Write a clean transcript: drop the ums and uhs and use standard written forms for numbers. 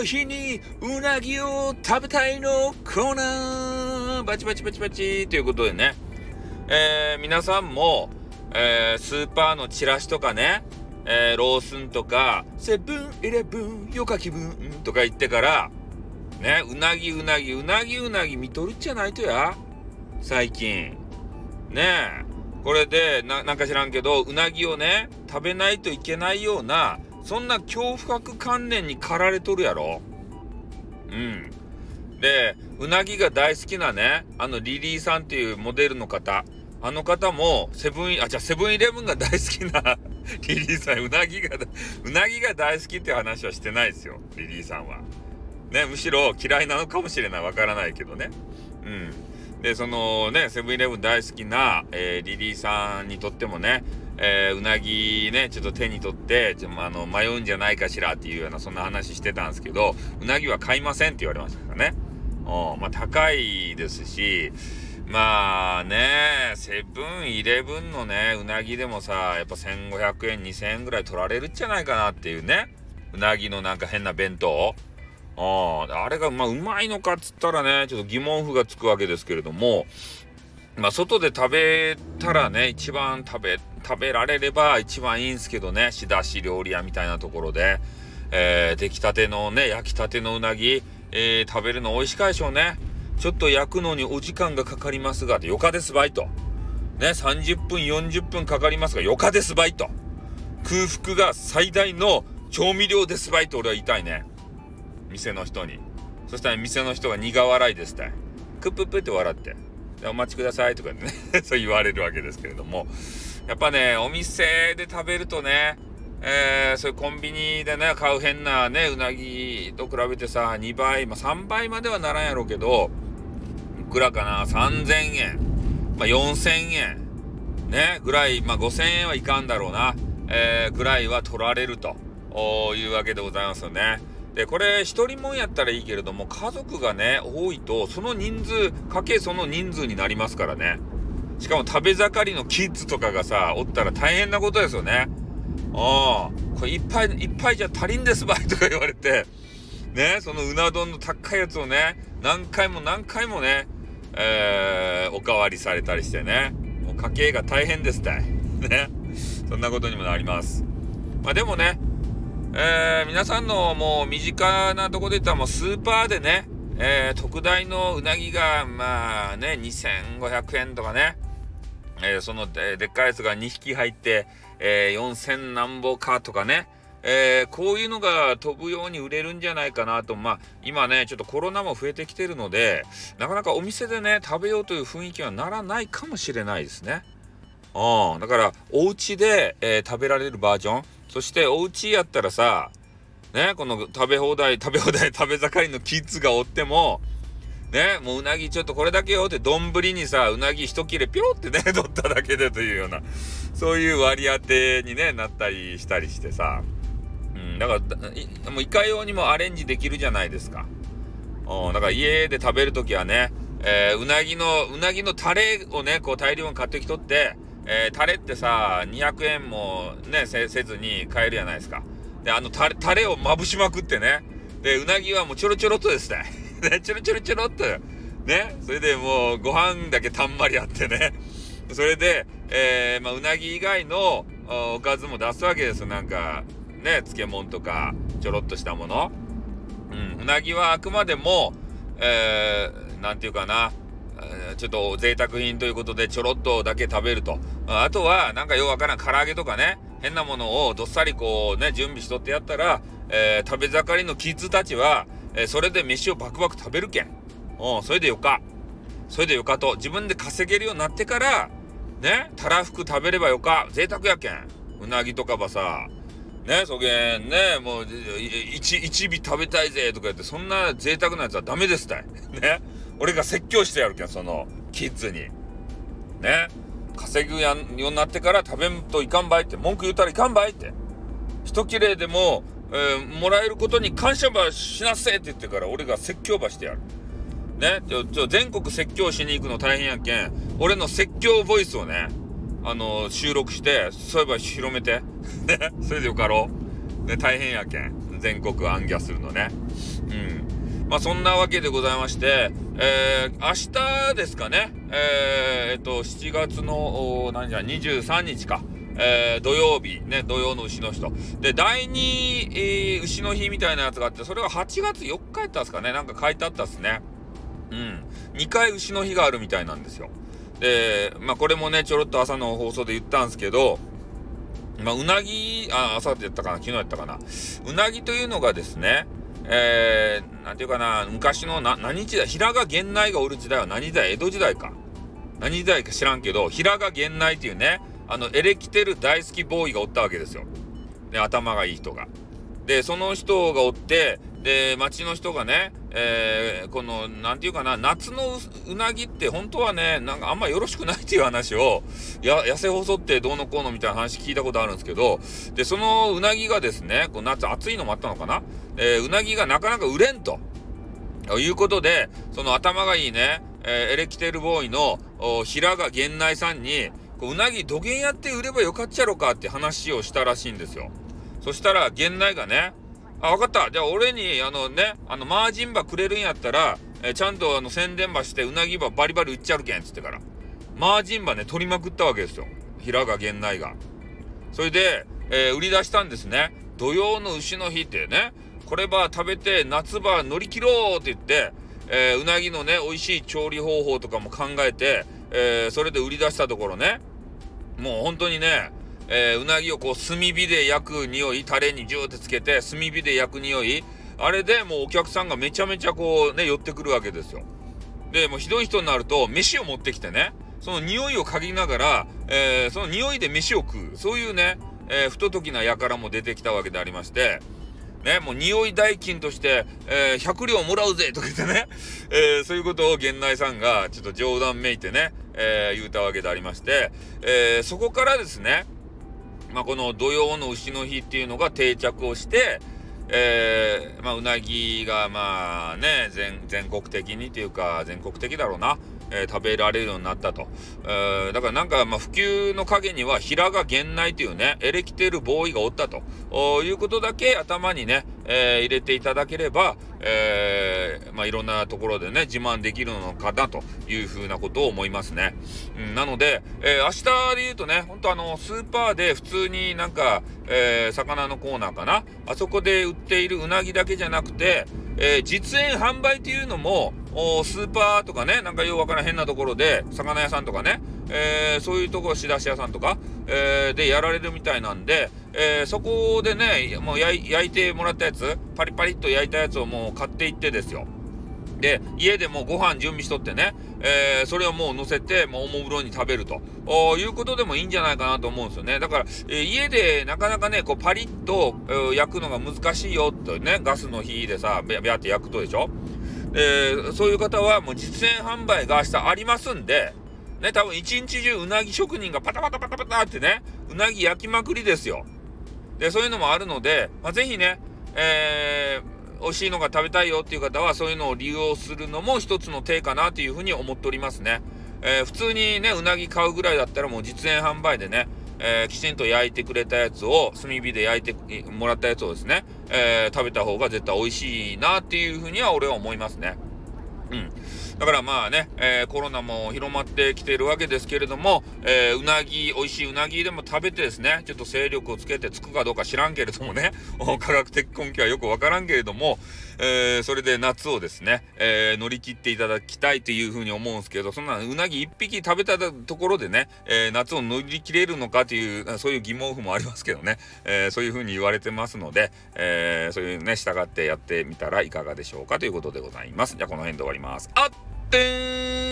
の日にうなぎを食べたいのコーナー、バチバチバチバチということでね、皆さんも、スーパーのチラシとかね、ロースンとかセブンイレブンよか気分とか言ってからね、うなぎ見とるっちゃないとや最近ね。これで なんか知らんけど、うなぎをね食べないといけないようなそんな恐怖迫観念に駆られとるやろ。でうなぎが大好きなね、あのリリーさんっていうモデルの方、あの方もセブンイレブンが大好きなリリーさん、うなぎが大好きっていう話はしてないですよ、リリーさんはね。むしろ嫌いなのかもしれない、わからないけどね。でそのねセブンイレブン大好きな、リリーさんにとってもね、うなぎねちょっと手に取って迷うんじゃないかしらっていうようなそんな話してたんですけど、うなぎは買いませんって言われましたからね。まあ高いですし、まあねセブンイレブンのねうなぎでもさ、やっぱ1500円2000円ぐらい取られるんじゃないかなっていうね、うなぎのなんか変な弁当、あれが、うまいのかっつったらねちょっと疑問符がつくわけですけれども、外で食べたらね一番食べられれば一番いいんですけどね、仕出し料理屋みたいなところで、出来たてのね焼きたてのうなぎ、食べるの美味しかでしょうね。ちょっと焼くのにお時間がかかりますがよかですばいとね、30分40分かかりますがよかですばいと、空腹が最大の調味料ですばいと俺は言いたいね、店の人に。そしたら店の人が苦笑いですって、クップップって笑って、お待ちくださいとかねそう言われるわけですけれども、やっぱねお店で食べるとね、そういうコンビニでね買う変なねうなぎと比べてさ、2倍、3倍まではならんやろうけど、いくらかな、3000円、4000円ねぐらい、5000円はいかんだろうな、ぐらいは取られるというわけでございますよね。でこれ一人もんやったらいいけれども、家族がね多いとその人数かけその人数になりますからね。しかも食べ盛りのキッズとかがさおったら大変なことですよね。これいっぱいいっぱいじゃ足りんですばいとか言われてね、そのうな丼の高いやつをね何回もね、おかわりされたりしてね、もう家計が大変ですってねそんなことにもなります。でもね、皆さんのもう身近なところで言ったらもうスーパーでね、特大のうなぎが2500円とかね、そのでっかいやつが2匹入って、4000何ぼかとかね、こういうのが飛ぶように売れるんじゃないかなと。今ねちょっとコロナも増えてきてるので、なかなかお店でね食べようという雰囲気はならないかもしれないですね。だからお家で、食べられるバージョン、そしてお家やったらさね、この食べ放題食べ盛りのキッズがおってもね、もううなぎちょっとこれだけよって丼にさうなぎ一切れピョってね取っただけでというようなそういう割り当てに、ね、なったりしたりしてさ、だからもういかようにもアレンジできるじゃないですか。だから家で食べるときはね、うなぎのタレをねこう大量に買ってきとって。タレってさ200円もねせずに買えるじゃないですか。であのタレをまぶしまくってね、でうなぎはもうちょろちょろっとですねちょろちょろっとね、それでもうご飯だけたんまりあってね、それで、うなぎ以外のおかずも出すわけですよ。なんかね漬物とかちょろっとしたもの、うなぎはあくまでも、なんていうかな、ちょっと贅沢品ということでちょろっとだけ食べると、あとはなんかようわからん唐揚げとかね変なものをどっさりこうね準備しとってやったら、食べ盛りのキッズたちは、それで飯をバクバク食べるけん、それでよかと自分で稼げるようになってからね、たらふく食べればよか、贅沢やけん。うなぎとかばさね、そげんねもう一尾食べたいぜとか言って、そんな贅沢なやつはダメですたいね、俺が説教してやるけん、そのキッズにね稼ぐようになってから食べんといかんばいって、文句言うたらいかんばいって、一切れでも、もらえることに感謝ばしなせって言ってから俺が説教ばしてやるね。全国説教しに行くの大変やけん、俺の説教ボイスをね収録して、そういえば広めてそれでよかろう、ね、大変やけん全国行脚するのね。まあそんなわけでございまして、明日ですかね、7月の23日か、土曜日ね、土用の丑の日とで第2、丑の日みたいなやつがあって、それが8月4日やったんですかね、なんか書いてあったっすね。2回丑の日があるみたいなんですよ。で、まあこれもねちょろっと朝の放送で言ったんですけど、まあうなぎ、朝でやったかな、昨日やったかな、うなぎというのがですね、なんていうかな、昔の何時代、平賀源内がおる時代は何時代、江戸時代か何時代か知らんけど、平賀源内っていうね、エレキテル大好きボーイがおったわけですよ、ね、頭がいい人が。でその人がおって、で町の人がね、このなんていうかな、夏のうなぎって本当はね、なんかあんまよろしくないっていう話を、痩せ細ってどうのこうのみたいな話聞いたことあるんですけど、でそのうなぎがですね、こう夏暑いのもあったのかな、うなぎがなかなか売れんということで、その頭がいいね、エレキテルボーイの平賀源内さんに、うなぎどげんやって売ればよかっちゃろかって話をしたらしいんですよ。そしたら源内がね、あ、分かった。じゃあ俺にマージンバくれるんやったら、ちゃんと宣伝ばしてうなぎばバリバリ売っちゃるけんつってから。マージンバね、取りまくったわけですよ、平賀源内が。それで、売り出したんですね。土用の丑の日ってね、これば食べて夏ば乗り切ろうって言って、うなぎのね、美味しい調理方法とかも考えて、それで売り出したところね、もう本当にね、うなぎをこう炭火で焼く匂い、タレにジューってつけて炭火で焼く匂い、あれでもうお客さんがめちゃめちゃこうね寄ってくるわけですよ。でもうひどい人になると飯を持ってきてね、その匂いを嗅ぎながら、その匂いで飯を食う、そういうね、不届きな輩も出てきたわけでありましてね、もう匂い代金として、100両もらうぜとか言ってね、そういうことを源内さんがちょっと冗談めいてね、言うたわけでありまして、そこからですね、まあ、この土用の丑の日っていうのが定着をして、うなぎがまあね、全国的にというか全国的だろうな、食べられるようになったと。だからなんかまあ普及の陰には平賀源内というね、エレキテルボーイがおったということだけ頭にね、入れていただければ、いろんなところでね自慢できるのかなというふうなことを思いますね。なので、明日で言うとね、本当スーパーで普通になんか、魚のコーナーかな、あそこで売っているうなぎだけじゃなくて、実演販売というのもスーパーとかね、なんかようわから変なところで魚屋さんとかね、そういうところ仕出し屋さんとか、でやられるみたいなんで、そこでねもう焼いてもらったやつ、パリパリっと焼いたやつをもう買っていってですよ。で家でもうご飯準備しとってね、それをもう乗せてもうおもむろに食べるということでもいいんじゃないかなと思うんですよね。だから、家でなかなかねこうパリッと焼くのが難しいよとね、ガスの火でさビャビャって焼くとでしょ。そういう方はもう実演販売が明日ありますんでね、多分一日中うなぎ職人がパタパタパタパタってね、うなぎ焼きまくりですよ。でそういうのもあるので、まあ、ぜひね、美味しいのが食べたいよっていう方はそういうのを利用するのも一つの手かなというふうに思っておりますね。普通にねうなぎ買うぐらいだったらもう実演販売でね、きちんと焼いてくれたやつを、炭火で焼いてもらったやつをですね、食べた方が絶対美味しいなっていうふうには俺は思いますね。だからまあね、コロナも広まってきているわけですけれども、うなぎ、美味しいうなぎでも食べてですね、ちょっと精力をつけて、つくかどうか知らんけれどもね、科学的根拠はよくわからんけれども、それで夏をですね、乗り切っていただきたいというふうに思うんですけど、そんなうなぎ1匹食べたところでね、夏を乗り切れるのかという、そういう疑問符もありますけどね、そういうふうに言われてますので、そういうね、従ってやってみたらいかがでしょうかということでございます。じゃあこの辺で終わります。あってーん。